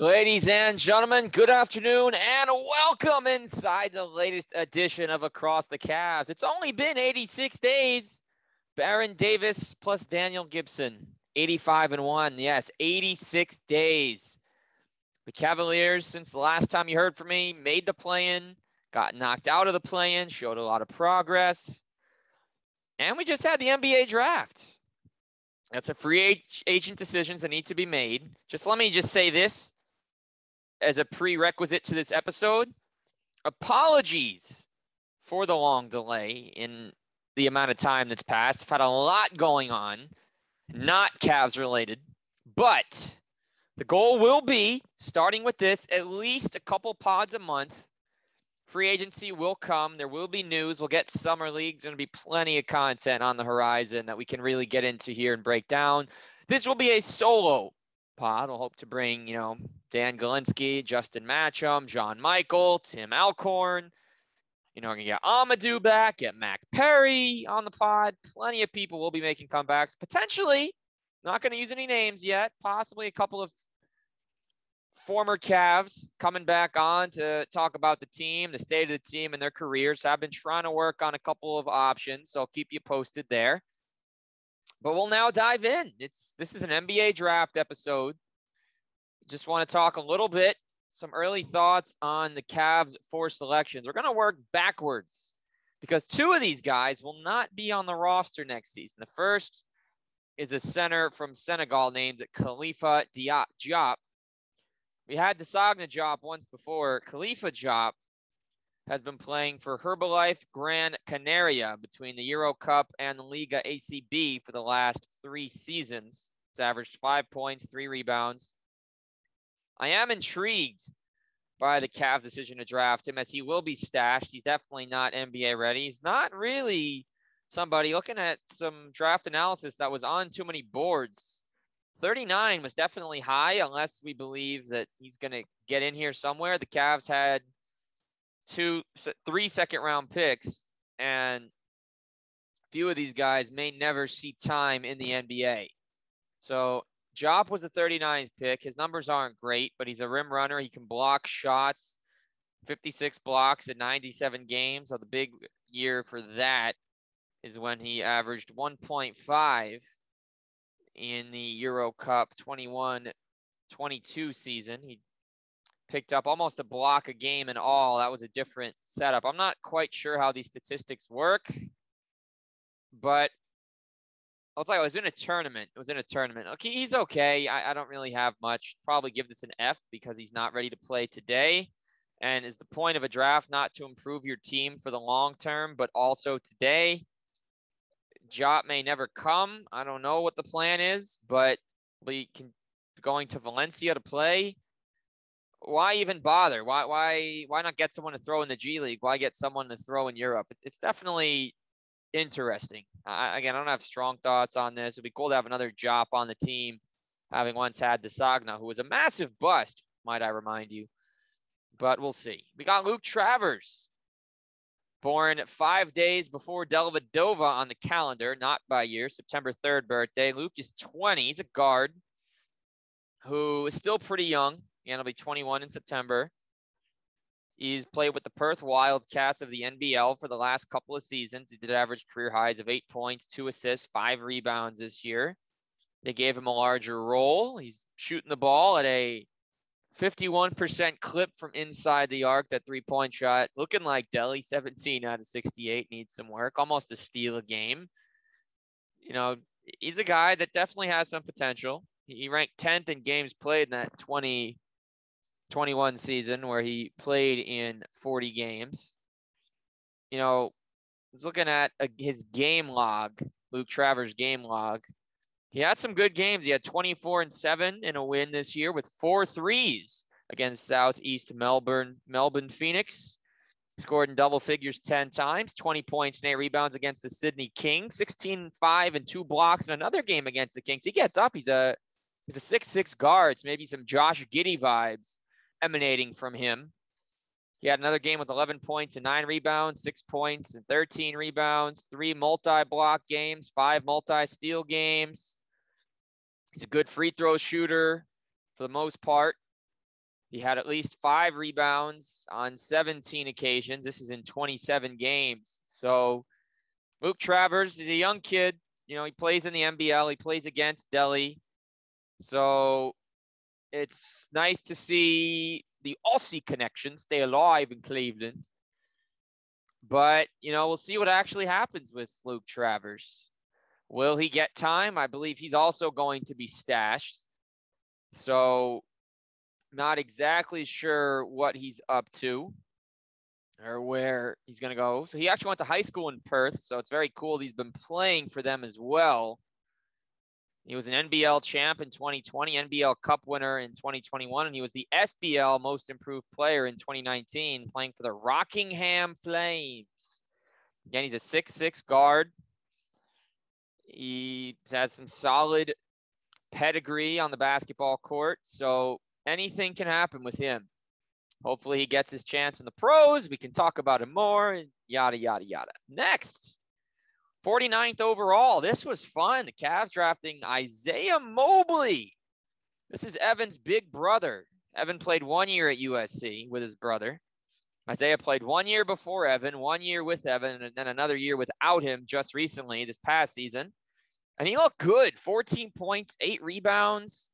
Ladies and gentlemen, good afternoon and welcome inside the latest edition of Across the Cavs. It's only been 86 days. Baron Davis plus Daniel Gibson, 85-1. Yes, 86 days. The Cavaliers, since the last time you heard from me, made the play-in, got knocked out of the play-in, showed a lot of progress. And we just had the NBA draft. That's a free agent decisions that need to be made. Just let me just say this. As a prerequisite to this episode, apologies for the long delay in the amount of time that's passed. I've had a lot going on, not Cavs related, but the goal will be, starting with this, at least a couple pods a month. Free agency will come. There will be news. We'll get summer leagues. There's going to be plenty of content on the horizon that we can really get into here and break down. This will be a solo pod. I'll hope to bring, Dan Galinsky, Justin Matcham, John Michael, Tim Alcorn. We're going to get Amadou back, get Mac Perry on the pod. Plenty of people will be making comebacks. Potentially, not going to use any names yet. Possibly a couple of former Cavs coming back on to talk about the team, the state of the team, and their careers. So I've been trying to work on a couple of options, so I'll keep you posted there. But we'll now dive in. This is an NBA draft episode. Just want to talk a little bit, some early thoughts on the Cavs for selections. We're going to work backwards because two of these guys will not be on the roster next season. The first is a center from Senegal named Khalifa Diop. We had the Sagna Diop once before. Khalifa Diop has been playing for Herbalife Gran Canaria between the Euro Cup and the Liga ACB for the last three seasons. It's averaged 5 points, 3 rebounds. I am intrigued by the Cavs' decision to draft him as he will be stashed. He's definitely not NBA ready. He's not really somebody, looking at some draft analysis that was on too many boards. 39 was definitely high, unless we believe that he's going to get in here somewhere. The Cavs had three second-round picks, and few of these guys may never see time in the NBA. So Diop was the 39th pick. His numbers aren't great, but he's a rim runner. He can block shots, 56 blocks in 97 games. So the big year for that is when he averaged 1.5 in the Euro Cup 21-22 season. He picked up almost a block a game in all. That was a different setup. I'm not quite sure how these statistics work, but I'll tell you, it was in a tournament. Okay, he's okay. I don't really have much. Probably give this an F because he's not ready to play today. And is the point of a draft not to improve your team for the long term, but also today? Diop may never come. I don't know what the plan is, but going to Valencia to play. Why even bother? Why not get someone to throw in the G League? Why get someone to throw in Europe? It's definitely interesting. I don't have strong thoughts on this. It'd be cool to have another Diop on the team, having once had the Sagna, who was a massive bust, might I remind you. But we'll see. We got Luke Travers, born 5 days before Delvadova on the calendar, not by year, September 3rd birthday. Luke is 20. He's a guard who is still pretty young, and he'll be 21 in September. He's played with the Perth Wildcats of the NBL for the last couple of seasons. He did average career highs of 8 points, 2 assists, 5 rebounds this year. They gave him a larger role. He's shooting the ball at a 51% clip from inside the arc, that three-point shot. Looking like Delhi, 17 out of 68, needs some work. Almost a steal a game. He's a guy that definitely has some potential. He ranked 10th in games played in that 2021 season where he played in 40 games. I was looking at his game log, Luke Travers' game log. He had some good games. He had 24-7 in a win this year with 4 threes against Southeast Melbourne Phoenix. Scored in double figures 10 times, 20 points and 8 rebounds against the Sydney Kings, 16-5 and 2 blocks in another game against the Kings. He gets up. He's a 6'6 guard. So maybe some Josh Giddey vibes emanating from him. He had another game with 11 points and 9 rebounds, 6 points and 13 rebounds, 3 multi-block games, 5 multi-steal games. He's a good free throw shooter for the most part. He had at least 5 rebounds on 17 occasions. This is in 27 games. So Luke Travers is a young kid. You know, he plays in the NBL. He plays against Delhi. So it's nice to see the Aussie connection stay alive in Cleveland. But, you know, we'll see what actually happens with Luke Travers. Will he get time? I believe he's also going to be stashed. So not exactly sure what he's up to or where he's going to go. So he actually went to high school in Perth. So it's very cool. He's been playing for them as well. He was an NBL champ in 2020, NBL Cup winner in 2021, and he was the SBL Most Improved Player in 2019, playing for the Rockingham Flames. Again, he's a 6'6" guard. He has some solid pedigree on the basketball court, so anything can happen with him. Hopefully he gets his chance in the pros. We can talk about him more, yada, yada, yada. Next, 49th overall. This was fun. The Cavs drafting Isaiah Mobley. This is Evan's big brother. Evan played 1 year at USC with his brother. Isaiah played 1 year before Evan, 1 year with Evan, and then another year without him just recently, this past season. And he looked good. 14 points, 8 rebounds,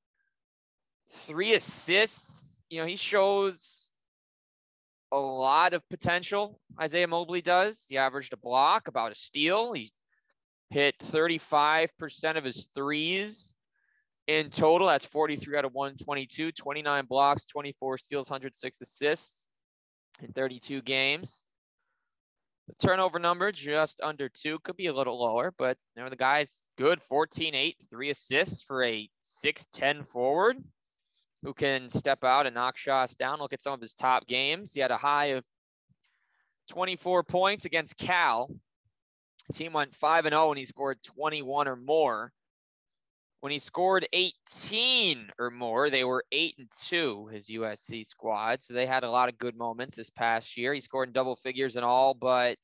3 assists. You know, he shows a lot of potential. Isaiah Mobley does. He averaged a block, about a steal. He hit 35% of his threes in total. That's 43 out of 122, 29 blocks, 24 steals, 106 assists in 32 games. The turnover number just under 2, could be a little lower, but you know, the guy's good. 14, 8, 3 assists for a 6'10" forward who can step out and knock shots down. Look at some of his top games. He had a high of 24 points against Cal. The team went 5-0 and he scored 21 or more. When he scored 18 or more, they were 8-2, his USC squad. So they had a lot of good moments this past year. He scored in double figures in all but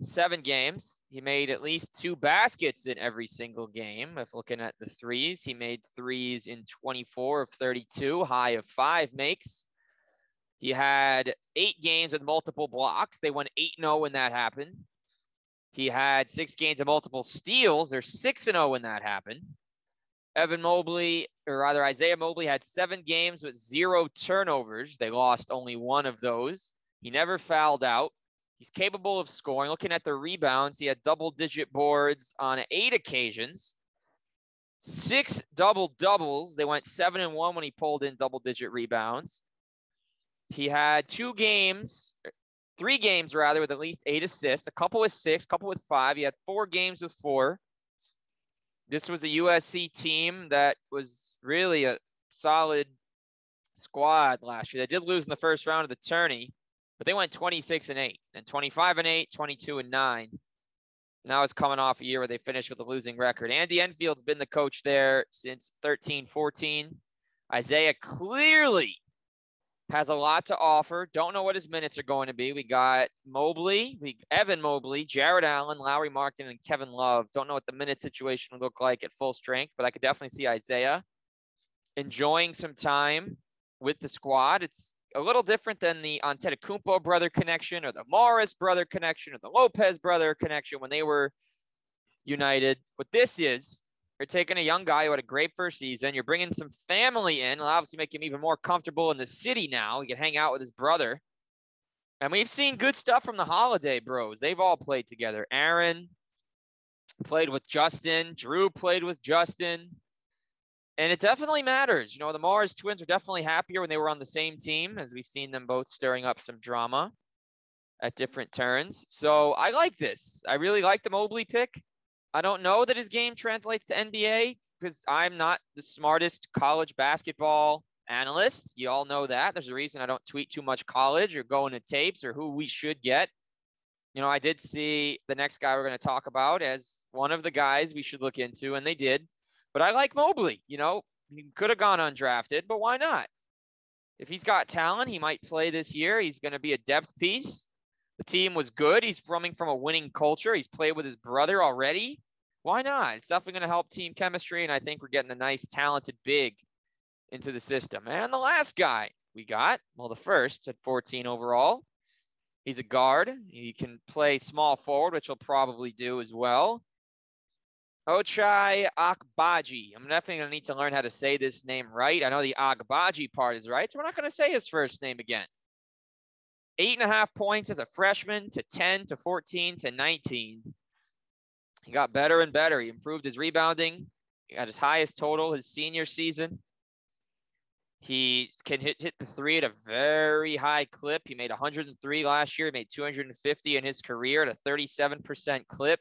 7 games. He made at least 2 baskets in every single game. If looking at the threes, he made threes in 24 of 32, high of 5 makes. He had 8 games with multiple blocks. They went 8-0 when that happened. He had 6 games of multiple steals. They're 6-0 when that happened. Evan Mobley, or rather Isaiah Mobley, had 7 games with 0 turnovers. They lost only 1 of those. He never fouled out. He's capable of scoring. Looking at the rebounds, he had double-digit boards on 8 occasions. 6 double-doubles. They went 7-1 when he pulled in double-digit rebounds. He had 3 games with at least 8 assists, a couple with 6, a couple with 5. He had 4 games with 4. This was a USC team that was really a solid squad last year. They did lose in the first round of the tourney, but they went 26-8 and 25-8, 22-9. Now it's coming off a year where they finished with a losing record. Andy Enfield's been the coach there since 13-14. Isaiah clearly has a lot to offer. Don't know what his minutes are going to be. We got Mobley, Evan Mobley, Jared Allen, Lowry Markin, and Kevin Love. Don't know what the minute situation will look like at full strength, but I could definitely see Isaiah enjoying some time with the squad. It's a little different than the Antetokounmpo brother connection or the Morris brother connection or the Lopez brother connection when they were united. But this is, you're taking a young guy who had a great first season. You're bringing some family in. It'll obviously make him even more comfortable in the city now. He can hang out with his brother. And we've seen good stuff from the Holiday Bros. They've all played together. Aaron played with Justin. Drew played with Justin. And it definitely matters. You know, the Morris twins are definitely happier when they were on the same team, as we've seen them both stirring up some drama at different turns. So I like this. I really like the Mobley pick. I don't know that his game translates to NBA because I'm not the smartest college basketball analyst. You all know that. There's a reason I don't tweet too much college or go into tapes or who we should get. You know, I did see the next guy we're going to talk about as one of the guys we should look into, and they did. But I like Mobley. You know, he could have gone undrafted, but why not? If he's got talent, he might play this year. He's going to be a depth piece. The team was good. He's coming from a winning culture. He's played with his brother already. Why not? It's definitely going to help team chemistry, and I think we're getting a nice, talented big into the system. And the last guy we got? Well, the first at 14 overall. He's a guard. He can play small forward, which he'll probably do as well. Ochai Agbaji. I'm definitely going to need to learn how to say this name right. I know the Agbaji part is right, so we're not going to say his first name again. 8.5 points as a freshman to 10 to 14 to 19. He got better and better. He improved his rebounding. He got his highest total his senior season. He can hit the three at a very high clip. He made 103 last year. He made 250 in his career at a 37% clip.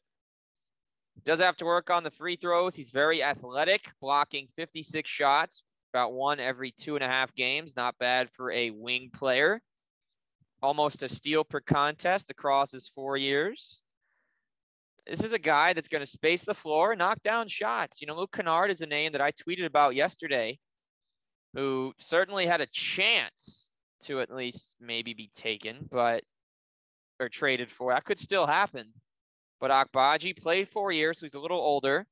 Does have to work on the free throws. He's very athletic, blocking 56 shots, about one every 2.5 games. Not bad for a wing player. Almost a steal per contest across his 4 years. This is a guy that's going to space the floor, knock down shots. You know, Luke Kennard is a name that I tweeted about yesterday, who certainly had a chance to at least maybe be taken, but, or traded for. That could still happen. But Agbaji played 4 years, so he's a little older.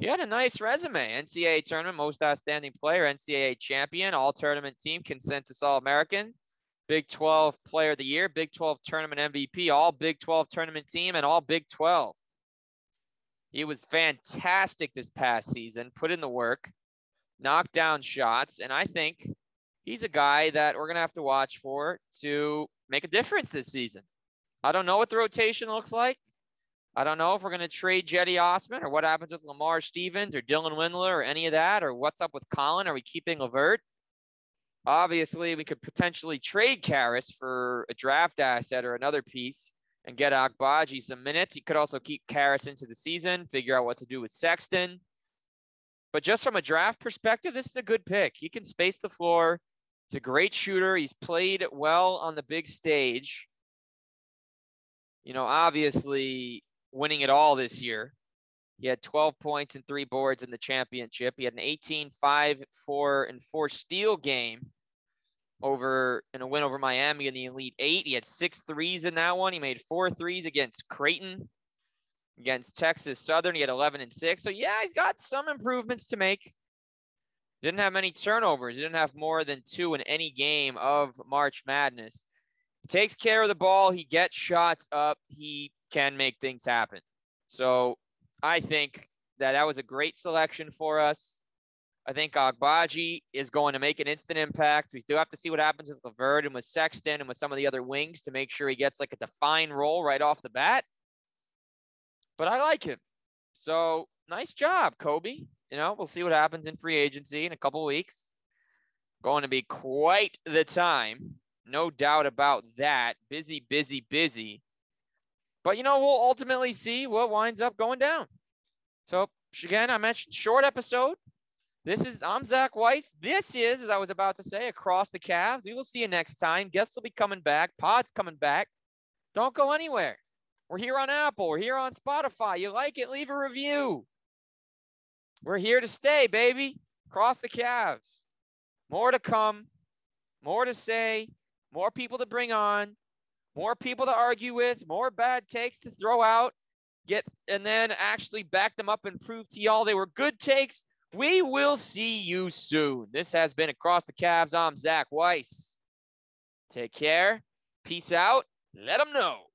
He had a nice resume. NCAA tournament, most outstanding player, NCAA champion, all-tournament team, consensus All-American, Big 12 player of the year, Big 12 tournament MVP, all Big 12 tournament team, and all Big 12. He was fantastic this past season, put in the work, knocked down shots, and I think he's a guy that we're going to have to watch for to make a difference this season. I don't know what the rotation looks like. I don't know if we're going to trade Jetty Osman or what happens with Lamar Stevens or Dylan Windler or any of that, or what's up with Colin. Are we keeping Levert? Obviously, we could potentially trade Karras for a draft asset or another piece and get Agbaji some minutes. You could also keep Karras into the season, figure out what to do with Sexton. But just from a draft perspective, this is a good pick. He can space the floor. He's a great shooter. He's played well on the big stage. You know, obviously, winning it all this year. He had 12 points and 3 boards in the championship. He had an 18, 5, 4, and 4 steal game in a win over Miami in the Elite Eight. He had 6 threes in that one. He made 4 threes against Creighton, against Texas Southern. He had 11 and 6. So, yeah, he's got some improvements to make. Didn't have many turnovers. He didn't have more than 2 in any game of March Madness. He takes care of the ball. He gets shots up. He can make things happen. So I think that was a great selection for us. I think Agbaji is going to make an instant impact. We do have to see what happens with LeVert and with Sexton and with some of the other wings to make sure he gets like a defined role right off the bat. But I like him. So nice job, Kobe. You know, we'll see what happens in free agency in a couple of weeks. Going to be quite the time. No doubt about that. Busy, busy, busy. But, you know, we'll ultimately see what winds up going down. So, again, I mentioned short episode. I'm Zach Weiss. This is, as I was about to say, Across the Cavs. We will see you next time. Guests will be coming back. Pod's coming back. Don't go anywhere. We're here on Apple. We're here on Spotify. You like it, leave a review. We're here to stay, baby. Across the Cavs. More to come. More to say. More people to bring on. More people to argue with, more bad takes to throw out, and then actually back them up and prove to y'all they were good takes. We will see you soon. This has been Across the Cavs. I'm Zach Weiss. Take care. Peace out. Let them know.